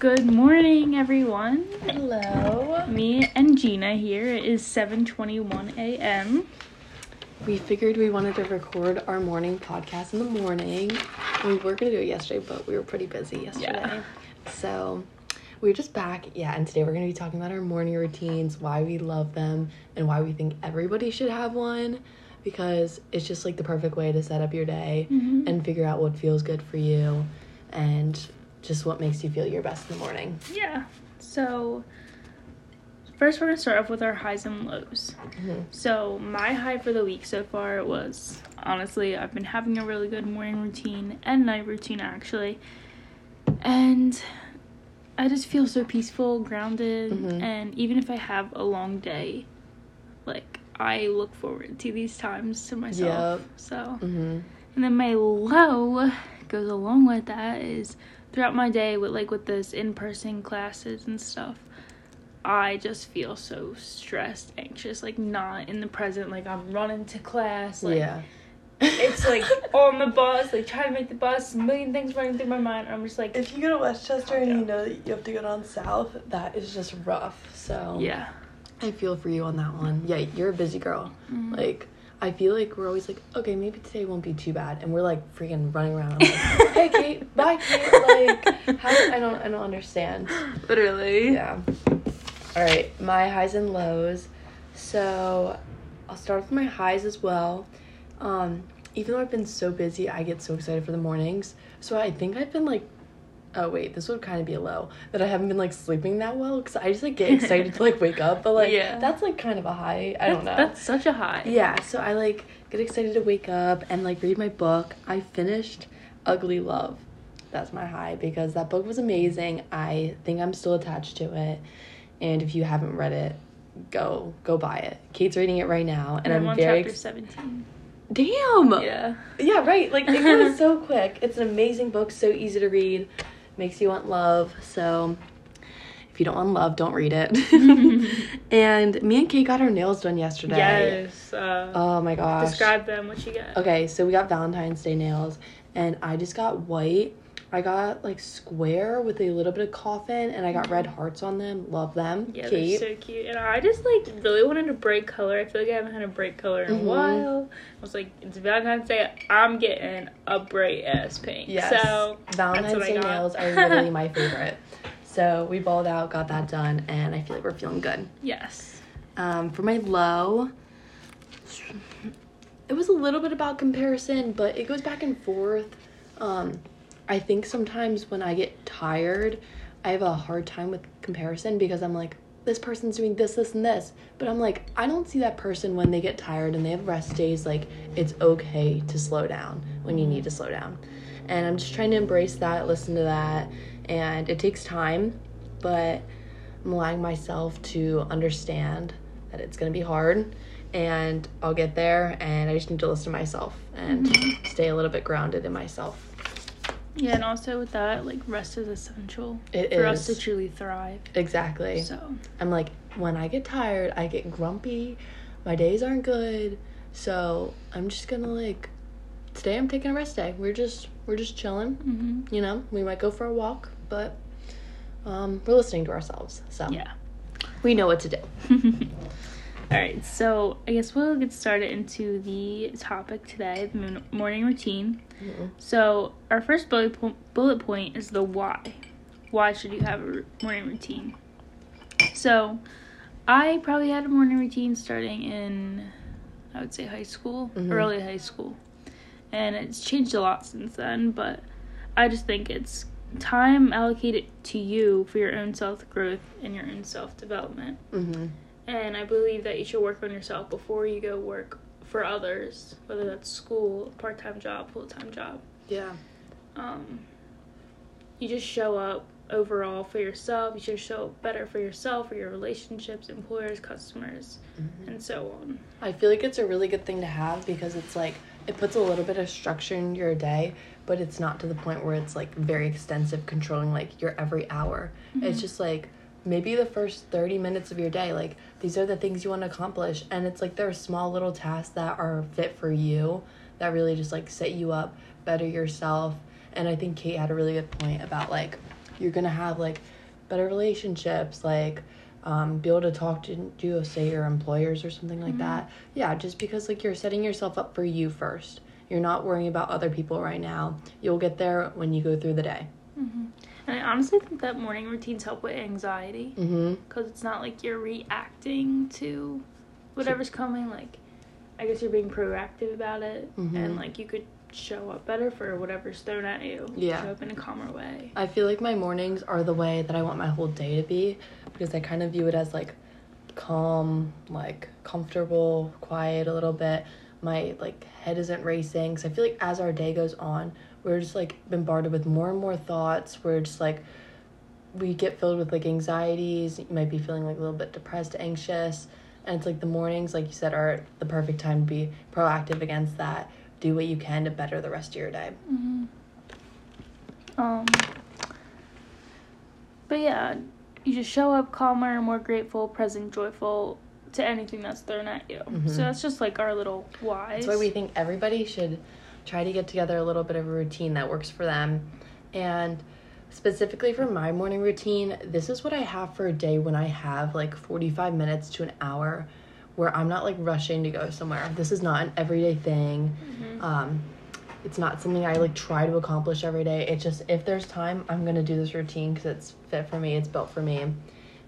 Good morning, everyone. Hello. Me and Gina here. It is 7:21 a.m. We figured we wanted to record our morning podcast in the morning. We were going to do it yesterday, but we were pretty busy yesterday. Yeah. So we're just back. Yeah, and today we're going to be talking about our morning routines, why we love them, and why we think everybody should have one. Because it's just like the perfect way to set up your day and figure out what feels good for you and just what makes you feel your best in the morning. Yeah. So first we're going to start off with our highs and lows. So my high for the week so far was, honestly, I've been having a really good morning routine and night routine actually. And I just feel so peaceful, grounded, and even if I have a long day, like I look forward to these times to myself. Yep. So and then my low goes along with that is throughout my day with this in-person classes and stuff, I just feel so stressed, anxious, like not in the present, like I'm running to class, like it's like on the bus, like trying to make the bus, a million things running through my mind. I'm just like, if you go to Westchester and you know that you have to go down south, that is just rough. So yeah, I feel for you on that one. Yeah, you're a busy girl. Like, I feel like we're always like, okay, maybe today won't be too bad, and we're like freaking running around. I'm like, hey, Kate, bye, Kate. Like, how? I don't understand. Literally. Yeah. All right, my highs and lows. So, I'll start with my highs as well. Even though I've been so busy, I get so excited for the mornings. So I think I've been like, oh wait, this would kind of be a low, that I haven't been like sleeping that well, because I just like get excited to like wake up, but like that's like kind of a high. I don't know. That's such a high. Yeah, so I like get excited to wake up and like read my book. I finished Ugly Love. That's my high because that book was amazing. I think I'm still attached to it, and if you haven't read it, go buy it. Kate's reading it right now, and I'm on very chapter 17. Damn. Yeah. Right. Like it goes so quick. It's an amazing book. So easy to read. Makes you want love, so if you don't want love, don't read it. And me and Kate got our nails done yesterday. Yes. Oh my gosh. Describe them, what you got. Okay, so we got Valentine's Day nails, and I just got white. I got like square with a little bit of coffin, and I got red hearts on them. Love them. Yeah, Kate. They're so cute. And I just like really wanted a bright color. I feel like I haven't had a bright color in a while. I was like, it's Valentine's Day. I'm getting a bright ass pink. Yes. So Valentine's Day nails are literally my favorite. So we balled out, got that done, and I feel like we're feeling good. Yes. For my low, it was a little bit about comparison, but it goes back and forth. I think sometimes when I get tired, I have a hard time with comparison because I'm like, this person's doing this, this, and this. But I'm like, I don't see that person when they get tired and they have rest days. Like, it's okay to slow down when you need to slow down. And I'm just trying to embrace that, listen to that. And it takes time, but I'm allowing myself to understand that it's going to be hard. And I'll get there, and I just need to listen to myself and stay a little bit grounded in myself. Yeah, and also with that, like, rest is essential for us to truly thrive. Exactly. So I'm like, when I get tired, I get grumpy. My days aren't good. So I'm just gonna like, today I'm taking a rest day. We're just chilling. You know, we might go for a walk, but we're listening to ourselves. So yeah, we know what to do. All right. So I guess we'll get started into the topic today, the morning routine. So our first bullet point is the why. Why should you have a morning routine? So I probably had a morning routine starting in, I would say, high school, early high school. And it's changed a lot since then, but I just think it's time allocated to you for your own self-growth and your own self-development. And I believe that you should work on yourself before you go work for others, whether that's school, part-time job, full-time job. Yeah. You just show up overall for yourself. You should show up better for yourself, for your relationships, employers, customers, and so on. I feel like it's a really good thing to have because it's like, it puts a little bit of structure in your day, but it's not to the point where it's like very extensive, controlling like your every hour. It's just like, maybe the first 30 minutes of your day, like, these are the things you want to accomplish. And it's, like, there are small little tasks that are fit for you that really just, like, set you up, better yourself. And I think Kate had a really good point about, like, You're going to have, like, better relationships, like, be able to talk to, say, your employers or something like that. Yeah, just because, like, you're setting yourself up for you first. You're not worrying about other people right now. You'll get there when you go through the day. Mm-hmm. And I honestly think that morning routines help with anxiety. Because it's not like you're reacting to whatever's coming. Like, I guess you're being proactive about it. And, like, you could show up better for whatever's thrown at you. Yeah. Show up in a calmer way. I feel like my mornings are the way that I want my whole day to be. Because I kind of view it as, like, calm, like, comfortable, quiet a little bit. My, like, head isn't racing. So I feel like as our day goes on, we're just, like, bombarded with more and more thoughts. We're just, like, we get filled with, like, anxieties. You might be feeling, like, a little bit depressed, anxious. And it's, like, the mornings, like you said, are the perfect time to be proactive against that. Do what you can to better the rest of your day. But, yeah, you just show up calmer, more grateful, present, joyful to anything that's thrown at you. So that's just, like, our little whys. That's why we think everybody should try to get together a little bit of a routine that works for them. And specifically for my morning routine, this is what I have for a day when I have, like, 45 minutes to an hour where I'm not, like, rushing to go somewhere. This is not an everyday thing. It's not something I, like, try to accomplish every day. It's just, if there's time, I'm going to do this routine because it's fit for me. It's built for me.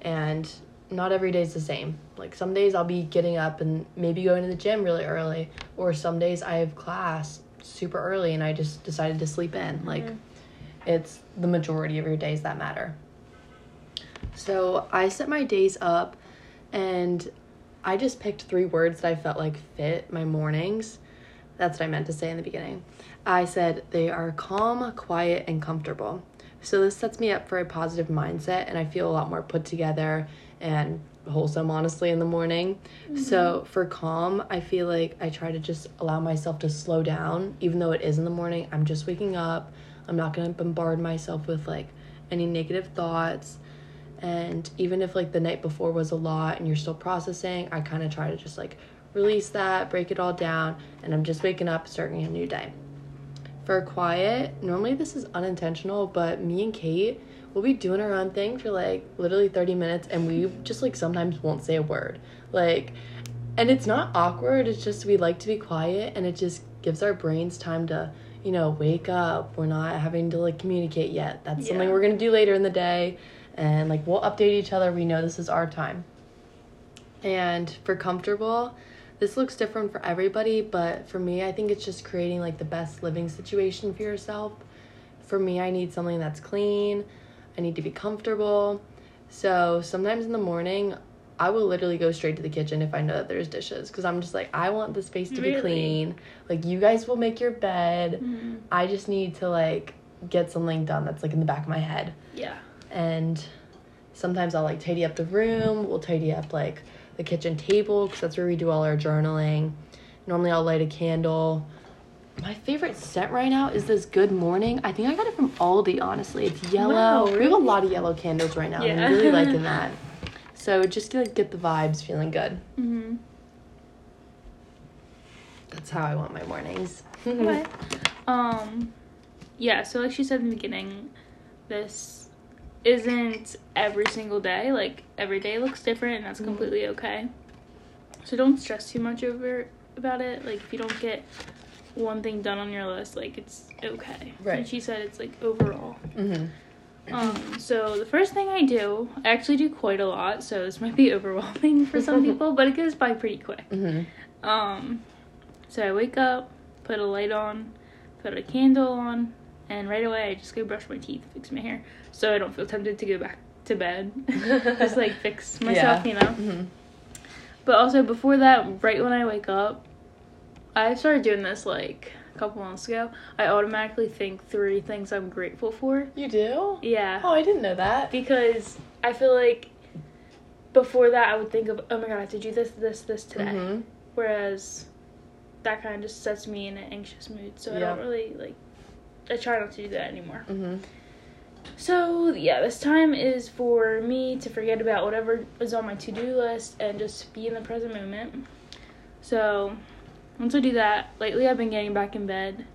And not every day is the same. Like, some days I'll be getting up and maybe going to the gym really early. Or some days I have class super early and I just decided to sleep in. Like, it's the majority of your days that matter. So I set my days up and I just picked 3 words that I felt like fit my mornings. That's what I meant to say in the beginning. I said they are calm, quiet, and comfortable. So this sets me up for a positive mindset and I feel a lot more put together and wholesome, honestly, in the morning. So for calm, I feel like I try to just allow myself to slow down, even though it is in the morning. I'm just waking up. I'm not going to bombard myself with, like, any negative thoughts. And even if, like, the night before was a lot and you're still processing, I kind of try to just, like, release that, break it all down, and I'm just waking up, starting a new day. For quiet, normally this is unintentional, but me and Kate, we'll be doing our own thing for, like, literally 30 minutes, and we just, like, sometimes won't say a word. Like, and it's not awkward, it's just we like to be quiet, and it just gives our brains time to, you know, wake up. We're not having to, like, communicate yet. That's something we're going to do later in the day, and, like, we'll update each other. We know this is our time. And for comfortable, this looks different for everybody, but for me, I think it's just creating, like, the best living situation for yourself. For me, I need something that's clean. I need to be comfortable. So sometimes in the morning, I will literally go straight to the kitchen if I know that there's dishes. Because I'm just like, I want the space to be clean. Like, you guys will make your bed. I just need to, like, get something done that's, like, in the back of my head. Yeah. And sometimes I'll, like, tidy up the room. We'll tidy up, like, the kitchen table because that's where we do all our journaling. Normally I'll light a candle. My favorite scent right now is this Good Morning. I think I got it from Aldi, honestly. It's yellow. Wow, really? We have a lot of yellow candles right now. Yeah. I'm really liking that. So just to, like, get the vibes feeling good. That's how I want my mornings. Okay. Yeah, so like she said in the beginning, this isn't every single day. Like, every day looks different, and that's completely okay. So don't stress too much about it. Like, if you don't get one thing done on your list, like, it's okay. Right. And she said it's, like, overall. So the first thing I do, I actually do quite a lot, so this might be overwhelming for some people, but it goes by pretty quick. So I wake up, put a light on, put a candle on, and right away I just go brush my teeth, fix my hair, so I don't feel tempted to go back to bed. Just, like, fix myself, you know? But also before that, right when I wake up, I started doing this, like, a couple months ago. I automatically think 3 things I'm grateful for. You do? Yeah. Oh, I didn't know that. Because I feel like before that, I would think of, oh my god, I have to do this, this, this today. Whereas that kind of just sets me in an anxious mood. So I don't really, like, I try not to do that anymore. So, yeah, this time is for me to forget about whatever is on my to-do list and just be in the present moment. So once I do that, lately I've been getting back in bed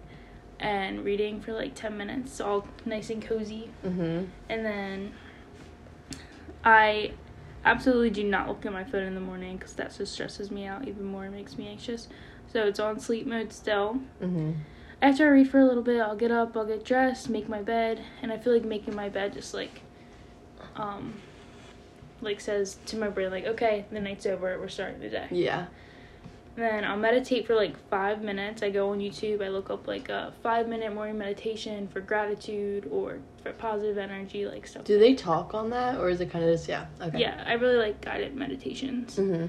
and reading for like 10 minutes, all nice and cozy. Mm-hmm. And then I absolutely do not look at my phone in the morning because that just stresses me out even more and makes me anxious. So it's on sleep mode still. Mm-hmm. After I read for a little bit, I'll get up, I'll get dressed, make my bed. And I feel like making my bed just like says to my brain, like, okay, the night's over, we're starting the day. Yeah. Then I'll meditate for like 5 minutes. I go on YouTube, I look up like a 5-minute morning meditation for gratitude or for positive energy, like stuff. Do they talk on that, or is it kind of just, yeah, okay. Yeah, I really like guided meditations. Mm-hmm.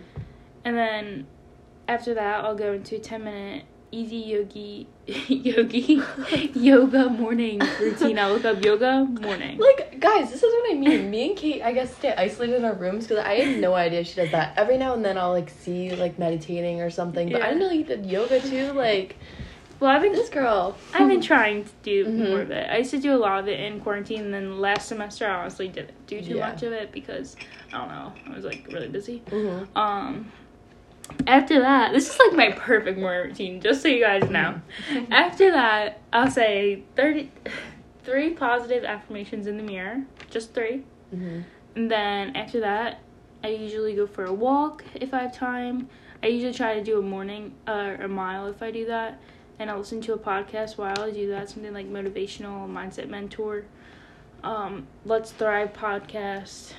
And then after that, I'll go into a 10-minute easy yoga morning routine. I look up yoga morning. Like, guys, this is what I mean. Me and Kate, I guess, stay isolated in our rooms because I had no idea she does that. Every now and then I'll like see like meditating or something, but yeah. I didn't know you did yoga too. Like, well, I've been trying to do mm-hmm. more of it. I used to do a lot of it in quarantine, and then last semester I honestly didn't do too much of it because I don't know, I was like really busy. Mm-hmm. After that, this is like my perfect morning routine, just so you guys know. After that, I'll say 3 positive affirmations in the mirror, just 3. Mm-hmm. And then after that, I usually go for a walk if I have time. I usually try to do a morning a mile if I do that, and I'll listen to a podcast while I do that, something like motivational, Mindset Mentor, Let's Thrive podcast.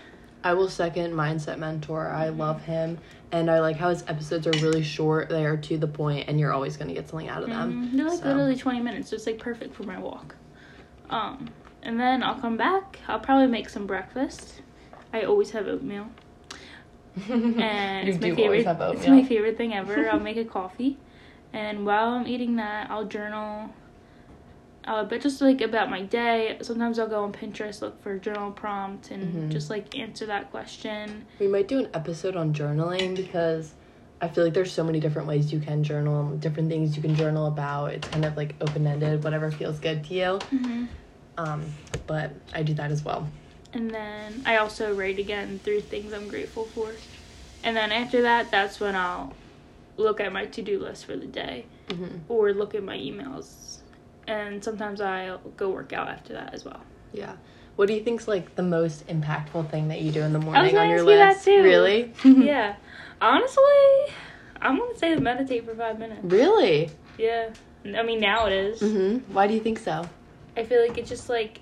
I will second Mindset Mentor. I love him. And I like how his episodes are really short. They are to the point, and you're always going to get something out of them. Mm-hmm. They're like literally 20 minutes, so it's like perfect for my walk. And then I'll come back. I'll probably make some breakfast. I always have oatmeal. And it's my favorite thing ever. I'll make a coffee. And while I'm eating that, I'll journal. But just, like, about my day. Sometimes I'll go on Pinterest, look for a journal prompt, and mm-hmm. just, like, answer that question. We might do an episode on journaling because I feel like there's so many different ways you can journal, different things you can journal about. It's kind of, like, open-ended, whatever feels good to you. Mm-hmm. But I do that as well. And then I also write again through things I'm grateful for. And then after that, that's when I'll look at my to-do list for the day mm-hmm. or look at my emails. And sometimes I'll go work out after that as well. Yeah. What do you think's like the most impactful thing that you do in the morning on your list? That too. Really? Yeah. Honestly, I'm gonna say meditate for 5 minutes. Really? Yeah. I mean, now it is. Mm-hmm. Why do you think so? I feel like it just like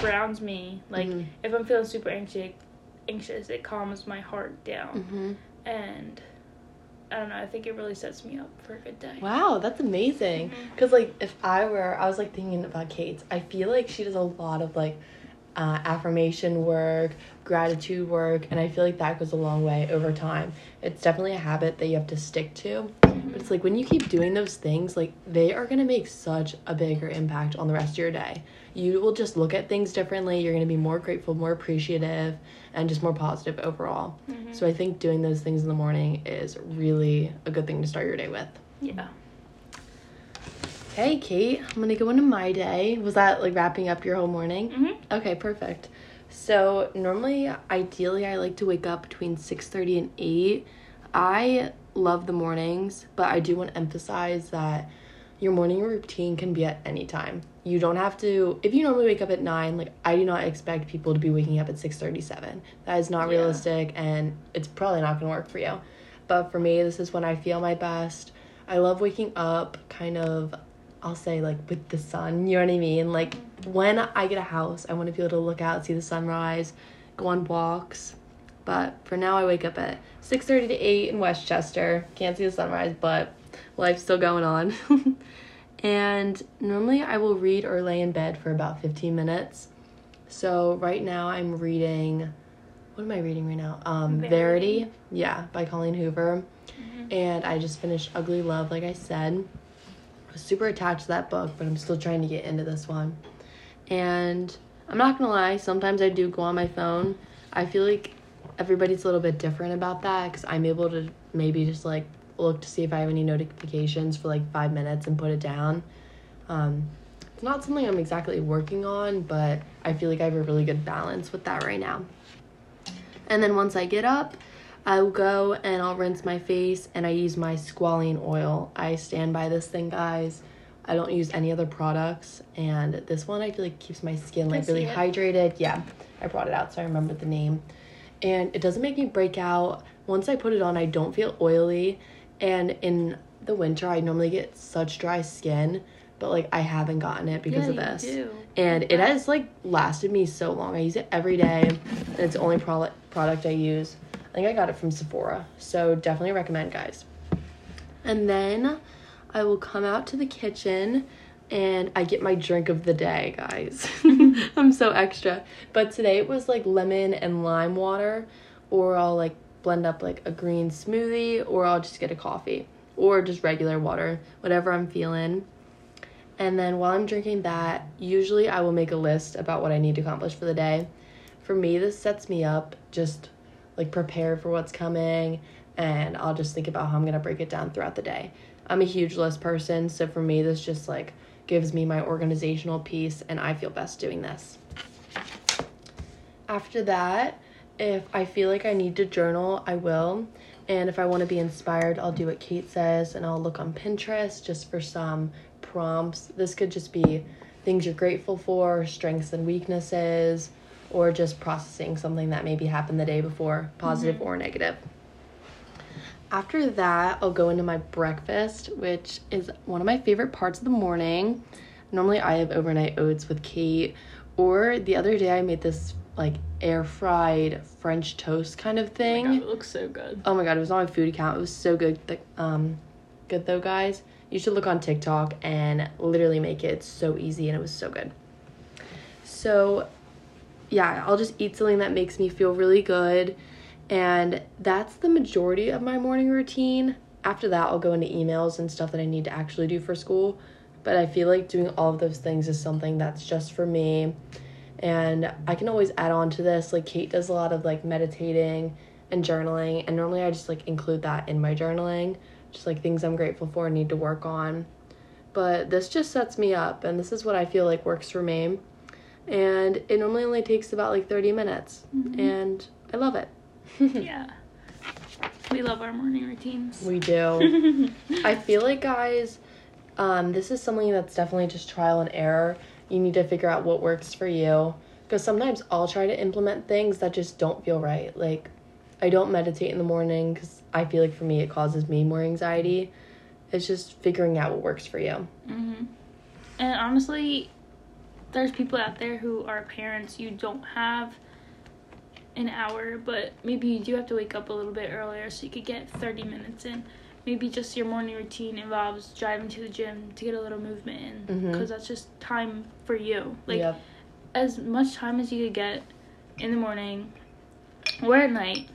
grounds me. Like mm-hmm. if I'm feeling super anxious, it calms my heart down. Mm-hmm. And I don't know, I think it really sets me up for a good day. Wow, that's amazing. Because, like, if I was, like, thinking about Kate's, I feel like she does a lot of, like, affirmation work, gratitude work, and I feel like that goes a long way over time. It's definitely a habit that you have to stick to. Mm-hmm. But it's, like, when you keep doing those things, like, they are going to make such a bigger impact on the rest of your day. You will just look at things differently. You're going to be more grateful, more appreciative, and just more positive overall. Mm-hmm. So I think doing those things in the morning is really a good thing to start your day with. Yeah. Hey, Kate, I'm going to go into my day. Was that, like, wrapping up your whole morning? Mm-hmm. Okay, perfect. So normally, ideally, I like to wake up between 6:30 and 8. I love the mornings, but I do want to emphasize that your morning routine can be at any time. You don't have to, if you normally wake up at 9, like, I do not expect people to be waking up at 6:37. That is not realistic, and it's probably not going to work for you. But for me, this is when I feel my best. I love waking up kind of, I'll say, like, with the sun, you know what I mean? Like, when I get a house, I want to be able to look out, see the sunrise, go on walks. But for now, I wake up at 6:30 to 8 in Westchester. Can't see the sunrise, but life's still going on. And normally I will read or lay in bed for about 15 minutes. So right now I'm reading, what am I reading right now? Verity. Yeah, by Colleen Hoover. Mm-hmm. And I just finished Ugly Love, like I said. I was super attached to that book, but I'm still trying to get into this one. And I'm not going to lie, sometimes I do go on my phone. I feel like everybody's a little bit different about that because I'm able to maybe just, like, look to see if I have any notifications for like 5 minutes and put it down. It's not something I'm exactly working on, but I feel like I have a really good balance with that right now. And then once I get up, I'll go and I'll rinse my face, and I use my squalene oil. I stand by this thing, guys. I don't use any other products, and this one I feel like keeps my skin like really hydrated. Yeah, I brought it out so I remembered the name. And it doesn't make me break out. Once I put it on, I don't feel oily. And in the winter, I normally get such dry skin, but like I haven't gotten it because of this. And it has like lasted me so long. I use it every day, and it's the only product I use. I think I got it from Sephora, so definitely recommend, guys. And then I will come out to the kitchen and I get my drink of the day, guys. I'm so extra. But today it was like lemon and lime water, or I'll like blend up like a green smoothie, or I'll just get a coffee, or just regular water, whatever I'm feeling. And then while I'm drinking that, usually I will make a list about what I need to accomplish for the day. For me, this sets me up just like prepared for what's coming, and I'll just think about how I'm going to break it down throughout the day. I'm a huge list person, so for me, this just like gives me my organizational piece, and I feel best doing this. After that, if I feel like I need to journal, I will. And if I want to be inspired, I'll do what Kate says, and I'll look on Pinterest just for some prompts. This could just be things you're grateful for, strengths and weaknesses, or just processing something that maybe happened the day before, positive or negative. After that, I'll go into my breakfast, which is one of my favorite parts of the morning. Normally, I have overnight oats with Kate, or the other day I made this like air fried French toast kind of thing. Oh my god, it looks so good. Oh my god, it was on my food account. It was so good. Good though, guys. You should look on TikTok and literally make it. It's so easy, and it was so good. So, yeah, I'll just eat something that makes me feel really good. And that's the majority of my morning routine. After that, I'll go into emails and stuff that I need to actually do for school. But I feel like doing all of those things is something that's just for me. And I can always add on to this. Like, Kate does a lot of, like, meditating and journaling. And normally I just, like, include that in my journaling. Just, like, things I'm grateful for and need to work on. But this just sets me up. And this is what I feel like works for me. And it normally only takes about, like, 30 minutes. And I love it. Yeah, we love our morning routines. We do. I feel like, guys, this is something that's definitely just trial and error. You need to figure out what works for you, because sometimes I'll try to implement things that just don't feel right. Like, I don't meditate in the morning because I feel like for me it causes me more anxiety. It's just figuring out what works for you. And honestly, there's people out there who are parents. You don't have an hour, but maybe you do have to wake up a little bit earlier so you could get 30 minutes in. Maybe just your morning routine involves driving to the gym to get a little movement in, because that's just time for you. Like, as much time as you could get in the morning or at night,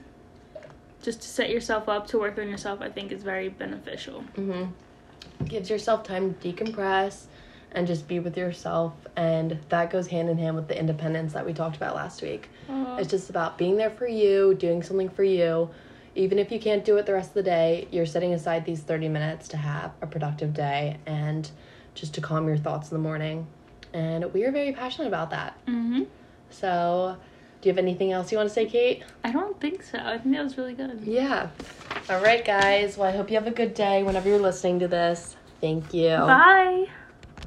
just to set yourself up to work on yourself, I think is very beneficial. Gives yourself time to decompress and just be with yourself, and that goes hand in hand with the independence that we talked about last week. It's just about being there for you, doing something for you. Even if you can't do it the rest of the day, you're setting aside these 30 minutes to have a productive day and just to calm your thoughts in the morning. And we are very passionate about that. So, do you have anything else you want to say, Kate? I don't think so. I think that was really good. Yeah. All right, guys. Well, I hope you have a good day whenever you're listening to this. Thank you. Bye.